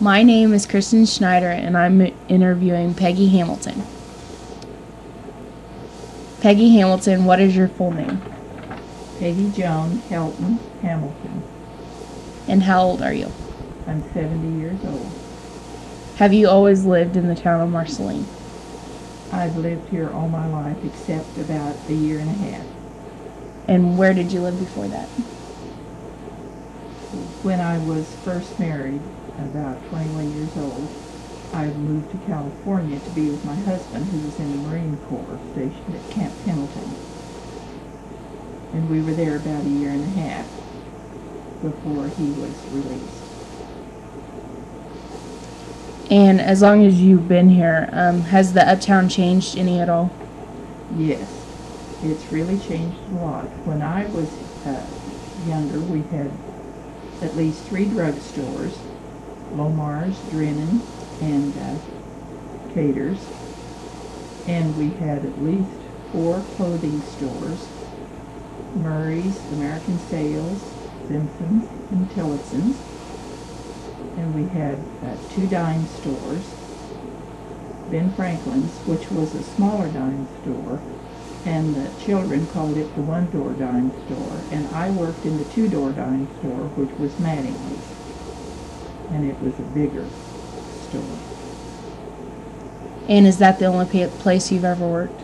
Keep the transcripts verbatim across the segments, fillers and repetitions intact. My name is Kristen Schneider, and I'm interviewing Peggy Hamilton. Peggy Hamilton, what is your full name? Peggy Joan Helton Hamilton. And how old are you? I'm seventy years old. Have you always lived in the town of Marceline? I've lived here all my life except about a year and a half. And where did you live before that? When I was first married, about twenty-one years old, I moved to California to be with my husband, who was in the Marine Corps, stationed at Camp Pendleton. And we were there about a year and a half before he was released. And as long as you've been here, um, has the uptown changed any at all? Yes, it's really changed a lot. When I was uh, younger, we had at least three drugstores: Lomar's, Drennan's, and uh, Cater's. And we had at least four clothing stores: Murray's, American Sales, Simpson's, and Tillotson's. And we had uh, two dime stores: Ben Franklin's, which was a smaller dime store, and the children called it the one-door dime store, and I worked in the two-door dime store, which was Mattingly's, and it was a bigger store. And is that the only place you've ever worked?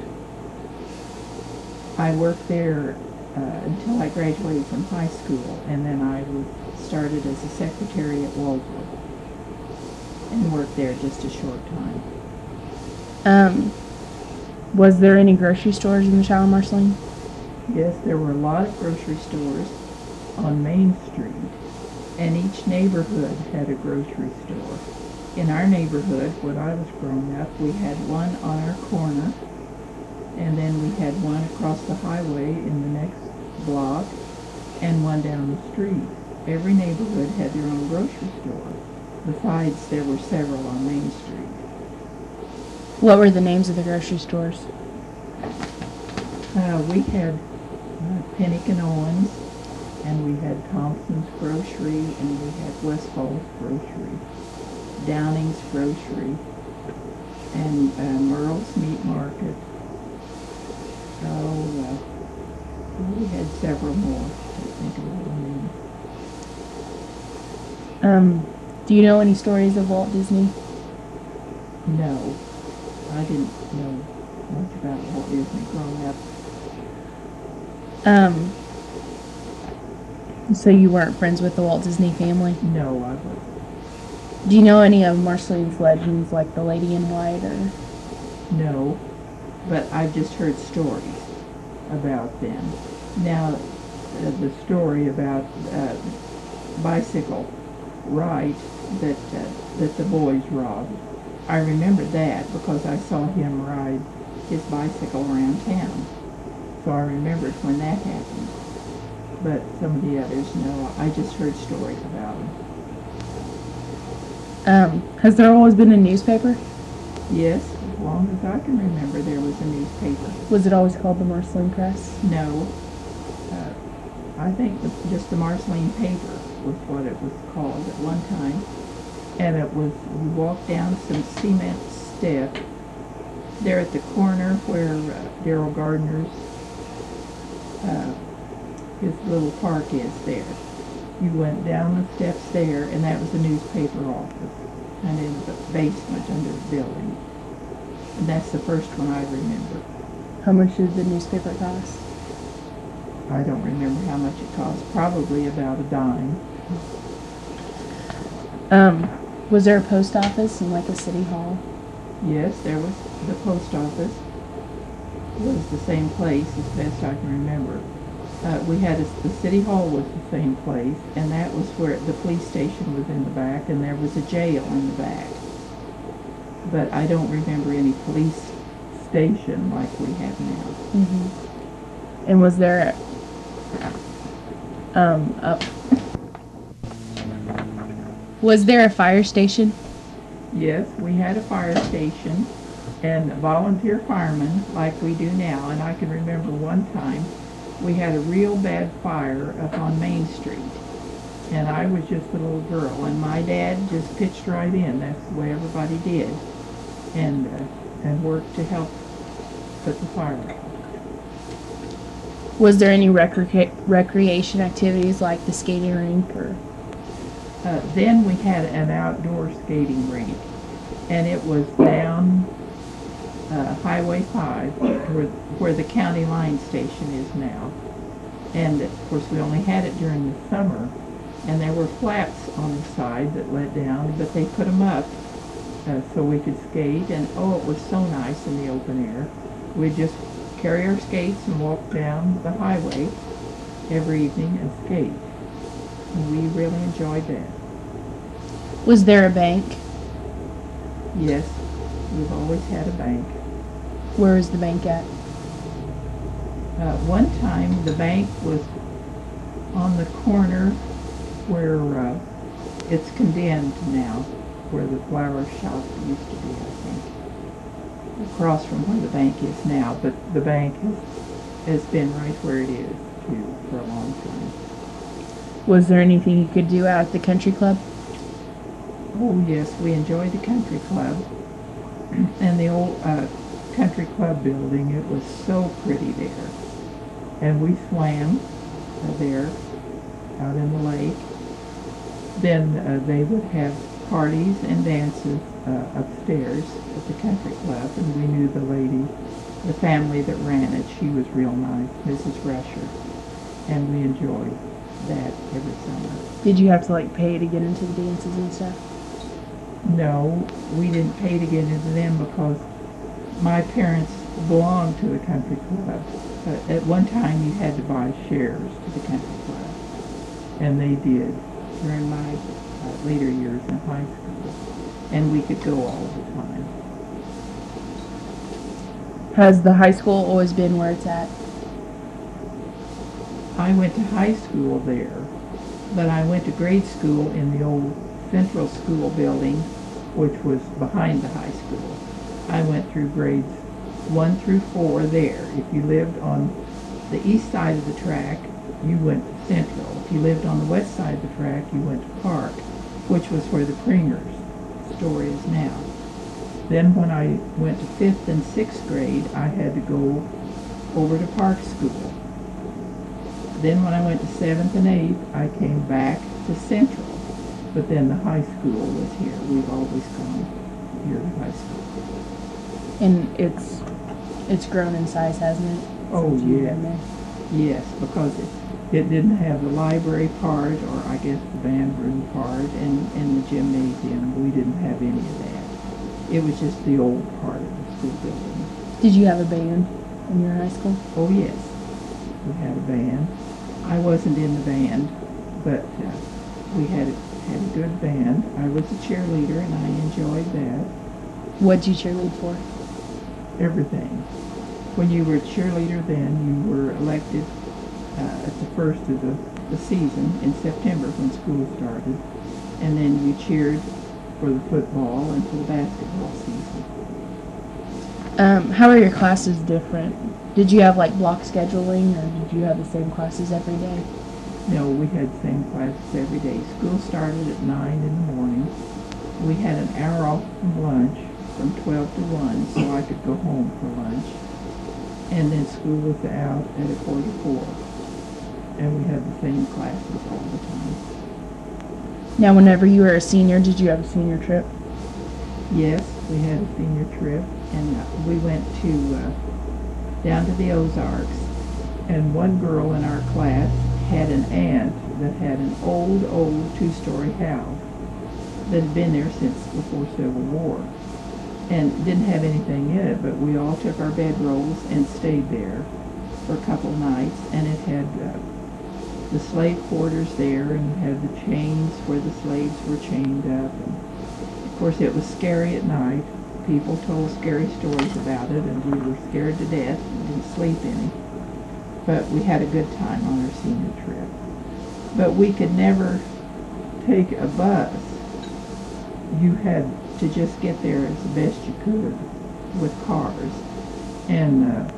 I worked there uh, until I graduated from high school, and then I started as a secretary at Walmart and worked there just a short time. Um. Was there any grocery stores in the town of Marceline? Yes, there were a lot of grocery stores on Main Street, and each neighborhood had a grocery store. In our neighborhood, when I was growing up, we had one on our corner, and then we had one across the highway in the next block, and one down the street. Every neighborhood had their own grocery store. Besides, there were several on Main Street. What were the names of the grocery stores? Uh, we had uh, Pennick and Owens, and we had Thompson's Grocery, and we had Westfall's Grocery, Downing's Grocery, and uh, Merle's Meat Market. Oh, uh, we had several more. I think of what I mean. Um, do you know any stories of Walt Disney? No. I didn't know much about Walt Disney growing up. Um, so you weren't friends with the Walt Disney family? No, I wasn't. Do you know any of Marceline's legends, like the Lady in White? Or? No, but I've just heard stories about them. Now, uh, the story about uh, bicycle ride that, uh, that the boys robbed, I remember that because I saw him ride his bicycle around town. So I remembered when that happened. But some of the others, no, I just heard stories about him. Um, has there always been a newspaper? Yes, as long as I can remember there was a newspaper. Was it always called the Marceline Press? No. Uh, I think the, just the Marceline Paper was what it was called at one time. And it was, we walked down some cement steps there at the corner where uh, Daryl Gardner's, uh, his little park is there. You went down the steps there, and that was the newspaper office, and in the basement under the building. And that's the first one I remember. How much did the newspaper cost? I don't remember how much it cost, probably about a dime. Um. Was there a post office and like a city hall? Yes, there was. The post office was the same place as best I can remember. Uh, we had a, the city hall was the same place, and that was where the police station was in the back, and there was a jail in the back. But I don't remember any police station like we have now. Mm-hmm. And was there um up? Was there a fire station? Yes, we had a fire station and volunteer firemen like we do now. And I can remember one time we had a real bad fire up on Main Street. and I was just a little girl, and my dad just pitched right in. That's the way everybody did, and uh, and worked to help put the fire out. Was there any recre recreation activities like the skating rink? Or uh, then we had an outdoor skating rink, and it was down uh, Highway five, where, where the County Line Station is now. And of course we only had it during the summer, and there were flats on the side that let down, but they put them up uh, so we could skate. And oh, it was so nice in the open air. We'd just carry our skates and walk down the highway every evening and skate, and we really enjoyed that. Was there a bank? Yes, we've always had a bank. Where is the bank at? Uh, one time the bank was on the corner where uh, it's condemned now, where the flower shop used to be, I think. Across from where the bank is now, but the bank has, has been right where it is too for a long time. Was there anything you could do out at the country club? Oh yes, we enjoyed the country club and the old uh, country club building. It was so pretty there. And we swam uh, there out in the lake. Then uh, they would have parties and dances uh, upstairs at the country club, and we knew the lady, the family that ran it. She was real nice, Missus Rusher, and we enjoyed that every summer. Did you have to like pay to get into the dances and stuff? No, we didn't pay to get into them because my parents belonged to the country club. But at one time you had to buy shares to the country club, and they did during my uh, later years in high school, and we could go all the time. Has the high school always been where it's at? I went to high school there, but I went to grade school in the old central school building, which was behind the high school. I went through grades one through four there. If you lived on the east side of the track, you went to Central. If you lived on the west side of the track, you went to Park, which was where the Pringers store is now. Then when I went to fifth and sixth grade, I had to go over to Park School. Then when I went to seventh and eighth, I came back to Central. But then the high school was here. We've always gone here to high school. And it's it's grown in size, hasn't it? Oh yeah, yes, because it, it didn't have the library part, or I guess the band room part, and, and the gymnasium. We didn't have any of that. It was just the old part of the school building. Did you have a band in your high school? Oh yes, we had a band. I wasn't in the band, but uh, we had a, had a good band. I was a cheerleader, and I enjoyed that. What did you cheerlead for? Everything. When you were a cheerleader then, you were elected uh, at the first of the, the season in September when school started, and then you cheered for the football and for the basketball season. Um, how are your classes different? Did you have like block scheduling, or did you have the same classes every day? No, we had the same classes every day. School started at nine in the morning. We had an hour off from lunch from twelve to one, so I could go home for lunch. And then school was out at a quarter to four. And we had the same classes all the time. Now, whenever you were a senior, did you have a senior trip? Yes, we had a senior trip. And uh, we went to uh, down to the Ozarks. And one girl in our class had an aunt that had an old, old two-story house that had been there since before Civil War, and didn't have anything in it, but we all took our bedrolls and stayed there for a couple nights. And it had uh, the slave quarters there, and it had the chains where the slaves were chained up. And of course it was scary at night. People told scary stories about it, and we were scared to death and didn't sleep any. But we had a good time on our senior trip. But we could never take a bus. You had to just get there as best you could with cars. And uh,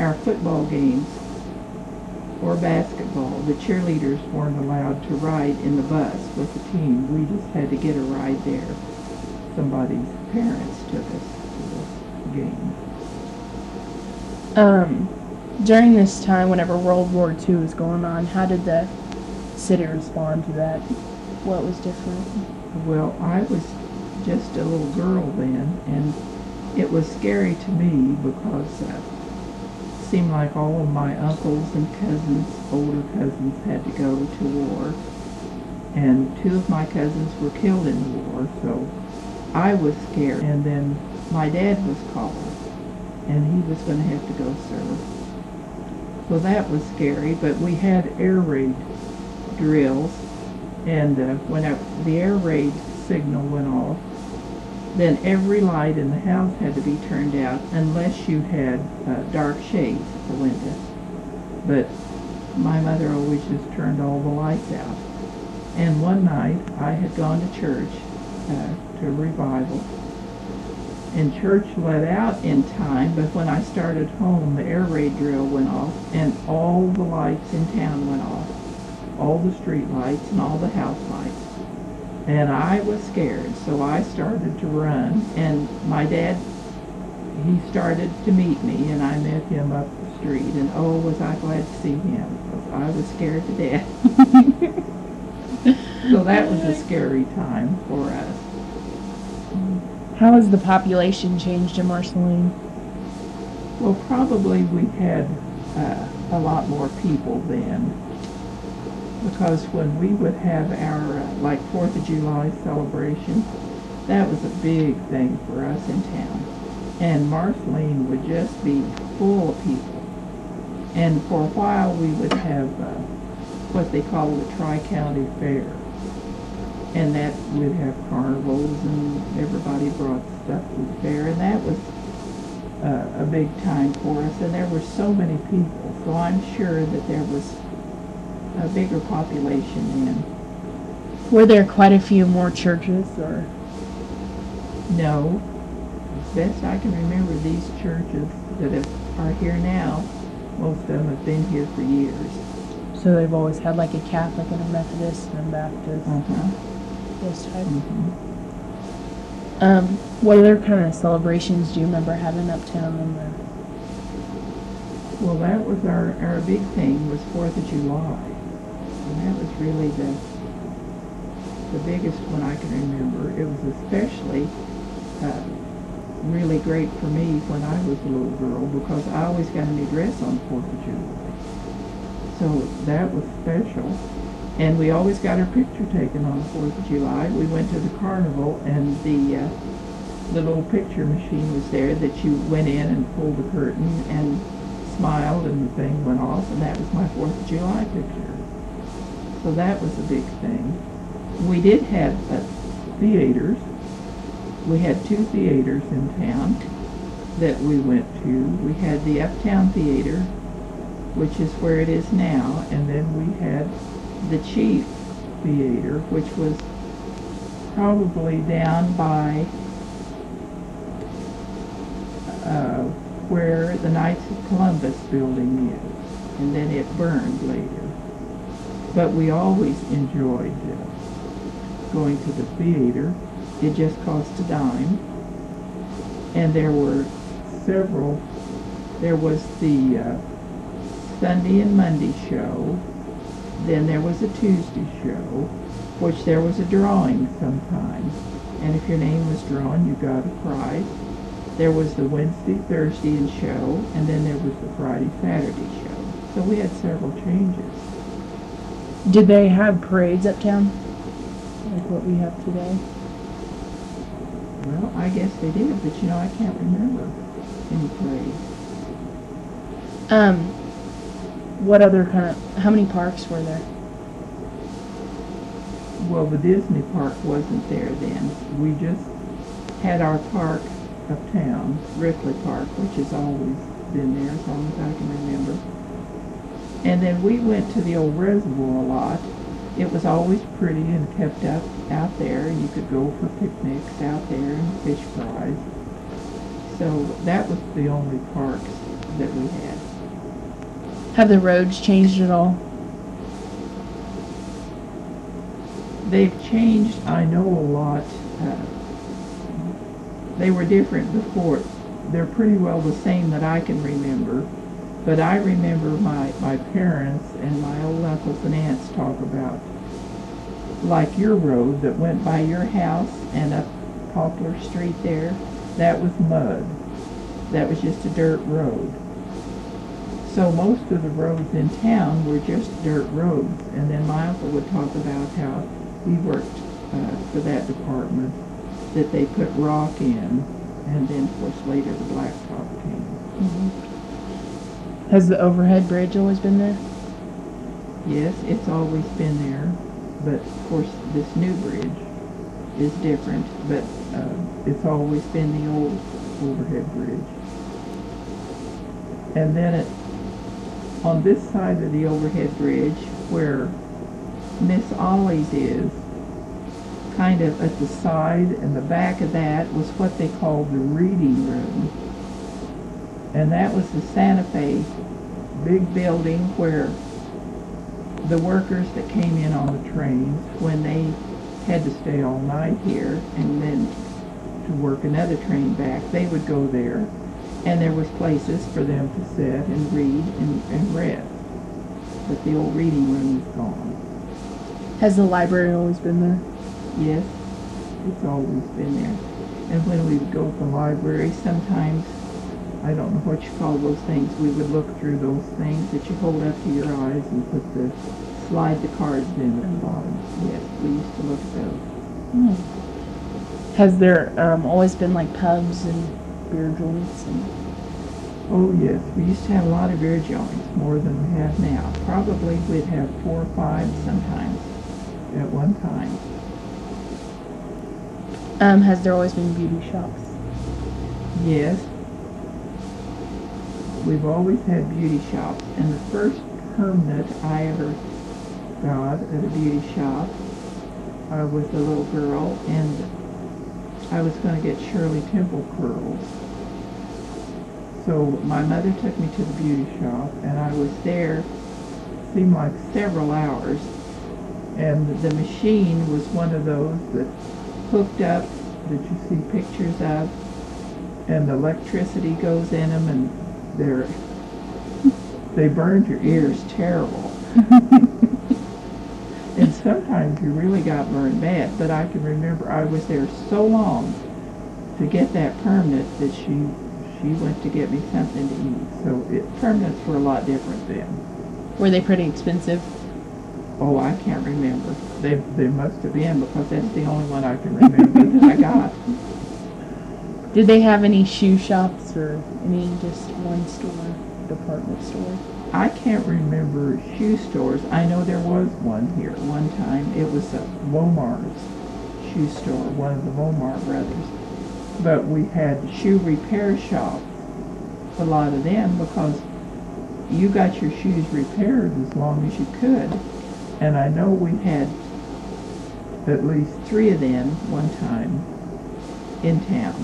our football games or basketball. The cheerleaders weren't allowed to ride in the bus with the team. We just had to get a ride there. Somebody's parents took us to the game. Um, during this time, whenever World War Two was going on, how did the city respond to that? What was different? Well, I was just a little girl then, and it was scary to me because uh, it seemed like all of my uncles and cousins, older cousins, had to go to war, and two of my cousins were killed in the war, so I was scared. And then my dad was called, and he was going to have to go serve. So that was scary, but we had air raid drills, and uh, when I, the air raid signal went off, then every light in the house had to be turned out unless you had uh, dark shades at the window. But my mother always just turned all the lights out. And one night I had gone to church uh, to revival, and church let out in time, but when I started home the air raid drill went off and all the lights in town went off, all the street lights and all the house lights. And I was scared, so I started to run, and my dad, he started to meet me, and I met him up the street, and oh, was I glad to see him, because I was scared to death. So that was a scary time for us. How has the population changed in Marceline? Well, probably we had uh, a lot more people then, because when we would have our, uh, like, fourth of July celebration, that was a big thing for us in town. And Marceline would just be full of people. And for a while we would have uh, what they call the Tri-County Fair. And that would have carnivals and everybody brought stuff to the fair. And that was uh, a big time for us. And there were so many people. So I'm sure that there was a bigger population then. Were there quite a few more churches, or? No. As best I can remember, these churches that have, are here now, most of them have been here for years. So they've always had like a Catholic and a Methodist and a Baptist. Uh-huh. Those types. Mm-hmm. Um, what other kind of celebrations do you remember having uptown in the? Well, that was our, our big thing, was fourth of July. And that was really the, the biggest one I can remember. It was especially uh, really great for me when I was a little girl, because I always got a new dress on fourth of July. So that was special. And we always got our picture taken on the fourth of July. We went to the carnival, and the, uh, the little picture machine was there that you went in and pulled the curtain and smiled and the thing went off, and that was my fourth of July picture. So that was a big thing. We did have uh, theaters. We had two theaters in town that we went to. We had the Uptown Theater, which is where it is now, and then we had the Chief Theater, which was probably down by uh, where the Knights of Columbus building is, and then it burned later. But we always enjoyed uh, going to the theater. It just cost a dime. And there were several, there was the uh, Sunday and Monday show, then there was a Tuesday show, which there was a drawing sometimes, and if your name was drawn you got a prize. There was the Wednesday, Thursday and show, and then there was the Friday, Saturday show. So we had several changes. Did they have parades uptown, like what we have today? Well, I guess they did, but you know, I can't remember any parades. Um, what other kind of, how many parks were there? Well, the Disney park wasn't there then. We just had our park uptown, Ripley Park, which has always been there as long as I can remember. And then we went to the old reservoir a lot. It was always pretty and kept up out there, and you could go for picnics out there and fish fries. So that was the only parks that we had. Have the roads changed at all? They've changed, I know, a lot. Uh, they were different before. They're pretty well the same that I can remember. But I remember my, my parents and my old uncles and aunts talk about, like your road that went by your house and up Poplar Street there, that was mud. That was just a dirt road. So most of the roads in town were just dirt roads, and then my uncle would talk about how he worked uh, for that department, that they put rock in, and then of course later the blacktop came. Mm-hmm. Has the overhead bridge always been there? Yes, it's always been there, but of course this new bridge is different, but uh, it's always been the old overhead bridge. And then it on this side of the overhead bridge, where Miss Ollie's is, kind of at the side and the back of that was what they called the reading room. And that was the Santa Fe big building where the workers that came in on the trains, when they had to stay all night here and then to work another train back, they would go there. And there was places for them to sit and read and, and rest. But the old reading room is gone. Has the library always been there? Yes, it's always been there. And when we would go to the library, sometimes, I don't know what you call those things, we would look through those things that you hold up to your eyes and put the, slide the cards in at the bottom. Yes, we used to look at those. Hmm. Has there um, always been like pubs and beer joints? And oh yes, we used to have a lot of beer joints, more than we have now. Probably we'd have four or five sometimes at one time. Um, has there always been beauty shops? Yes. We've always had beauty shops, and the first permit I ever got at a beauty shop, I was a little girl, and I was going to get Shirley Temple curls. So my mother took me to the beauty shop, and I was there, seemed like several hours, and the machine was one of those that hooked up, that you see pictures of, and the electricity goes in them, and they're, they burned your ears terrible. And sometimes you really got burned bad, but I can remember I was there so long to get that permanent that she she went to get me something to eat. So it, permanents were a lot different then. Were they pretty expensive? Oh, I can't remember. They, they must have been, because that's the only one I can remember that I got. Did they have any shoe shops or any just one store, department store? I can't remember shoe stores. I know there was one here one time. It was a Lomar's shoe store, one of the Lomar brothers. But we had shoe repair shops, a lot of them, because you got your shoes repaired as long as you could. And I know we had at least three of them one time in town.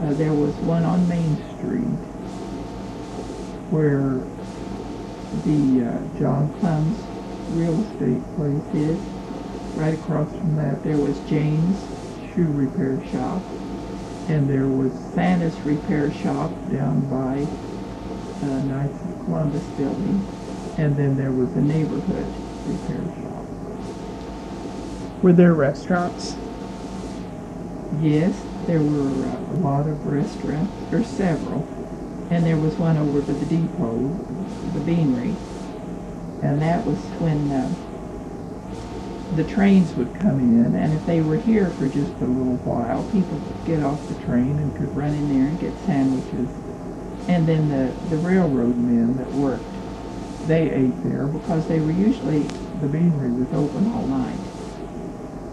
Uh, there was one on Main Street where the uh, John Plum's real estate place is. Right across from that there was Jane's shoe repair shop, and there was Santa's repair shop down by uh, Knights of Columbus building, and then there was a neighborhood repair shop. Were there restaurants? Yes, there were uh, a lot of restaurants, or several. And there was one over to the depot, the beanery, and that was when uh, the trains would come in, and if they were here for just a little while, people could get off the train and could run in there and get sandwiches. And then the, the railroad men that worked, they ate there, because they were usually, the beanery was open all night,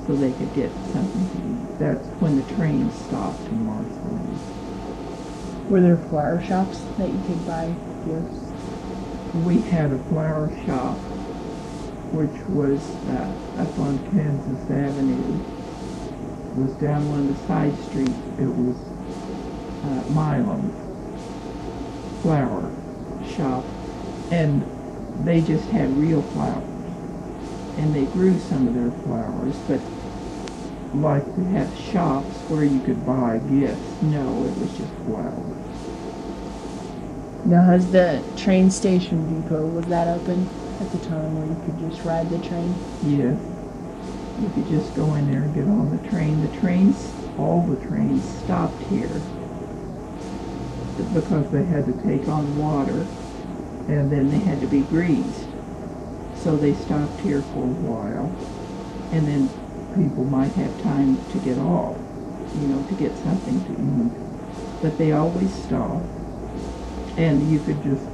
so they could get something to eat. That's when the train stopped in Marceline. Were there flower shops that you could buy gifts? We had a flower shop, which was uh, up on Kansas Avenue. It was down one of the side streets. It was uh, Milam's flower shop. and they just had real flowers, and they grew some of their flowers, but like we have shops where you could buy gifts, no, it was just flowers. Now, has the train station depot, was that open at the time where you could just ride the train? Yes. You could just go in there and get on the train. The trains, all the trains stopped here because they had to take on water, and then they had to be greased. So they stopped here for a while, and then people might have time to get off, you know, to get something to eat. But they always stopped, and you could just,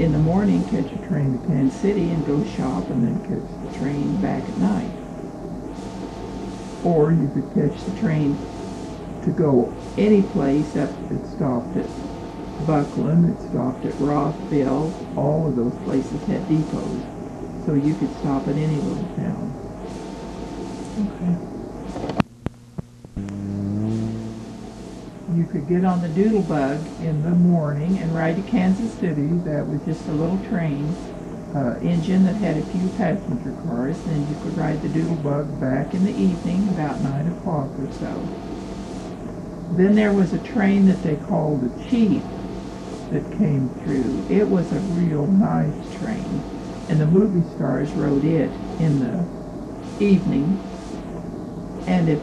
in the morning, catch a train to Kansas City and go shop, and then catch the train back at night. Or you could catch the train to go any place up. It stopped at Buckland, it stopped at Rothville, all of those places had depots. So you could stop at any little town. Okay. You could get on the doodle bug in the morning and ride to Kansas City. That was just a little train uh, engine that had a few passenger cars. Then you could ride the doodle bug back in the evening, about nine o'clock or so. Then there was a train that they called the Chief that came through. It was a real nice train, and the movie stars rode it in the evening. And if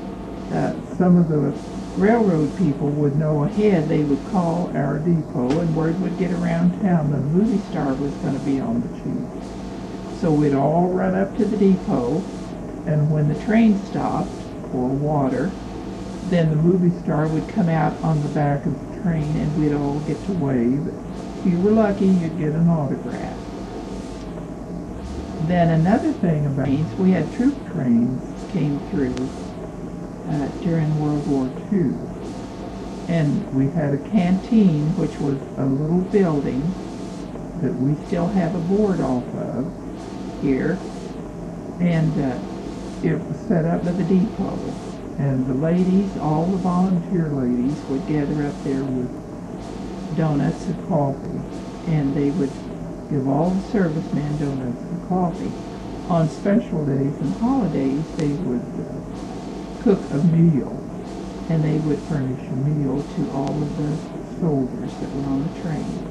uh, some of the railroad people would know ahead, they would call our depot, and word would get around town the movie star was going to be on the Chief. So we'd all run up to the depot, and when the train stopped for water, then the movie star would come out on the back of the train, and we'd all get to wave. If you were lucky, you'd get an autograph. Then another thing about trains, we had troop trains came through uh, during World War Two. And we had a canteen, which was a little building that we still have a board off of here. And uh, it was set up at the depot. And the ladies, all the volunteer ladies, would gather up there with donuts and coffee. And they would give all the servicemen donuts and coffee. On special days and holidays, they would uh, cook a meal. And they would furnish a meal to all of the soldiers that were on the train.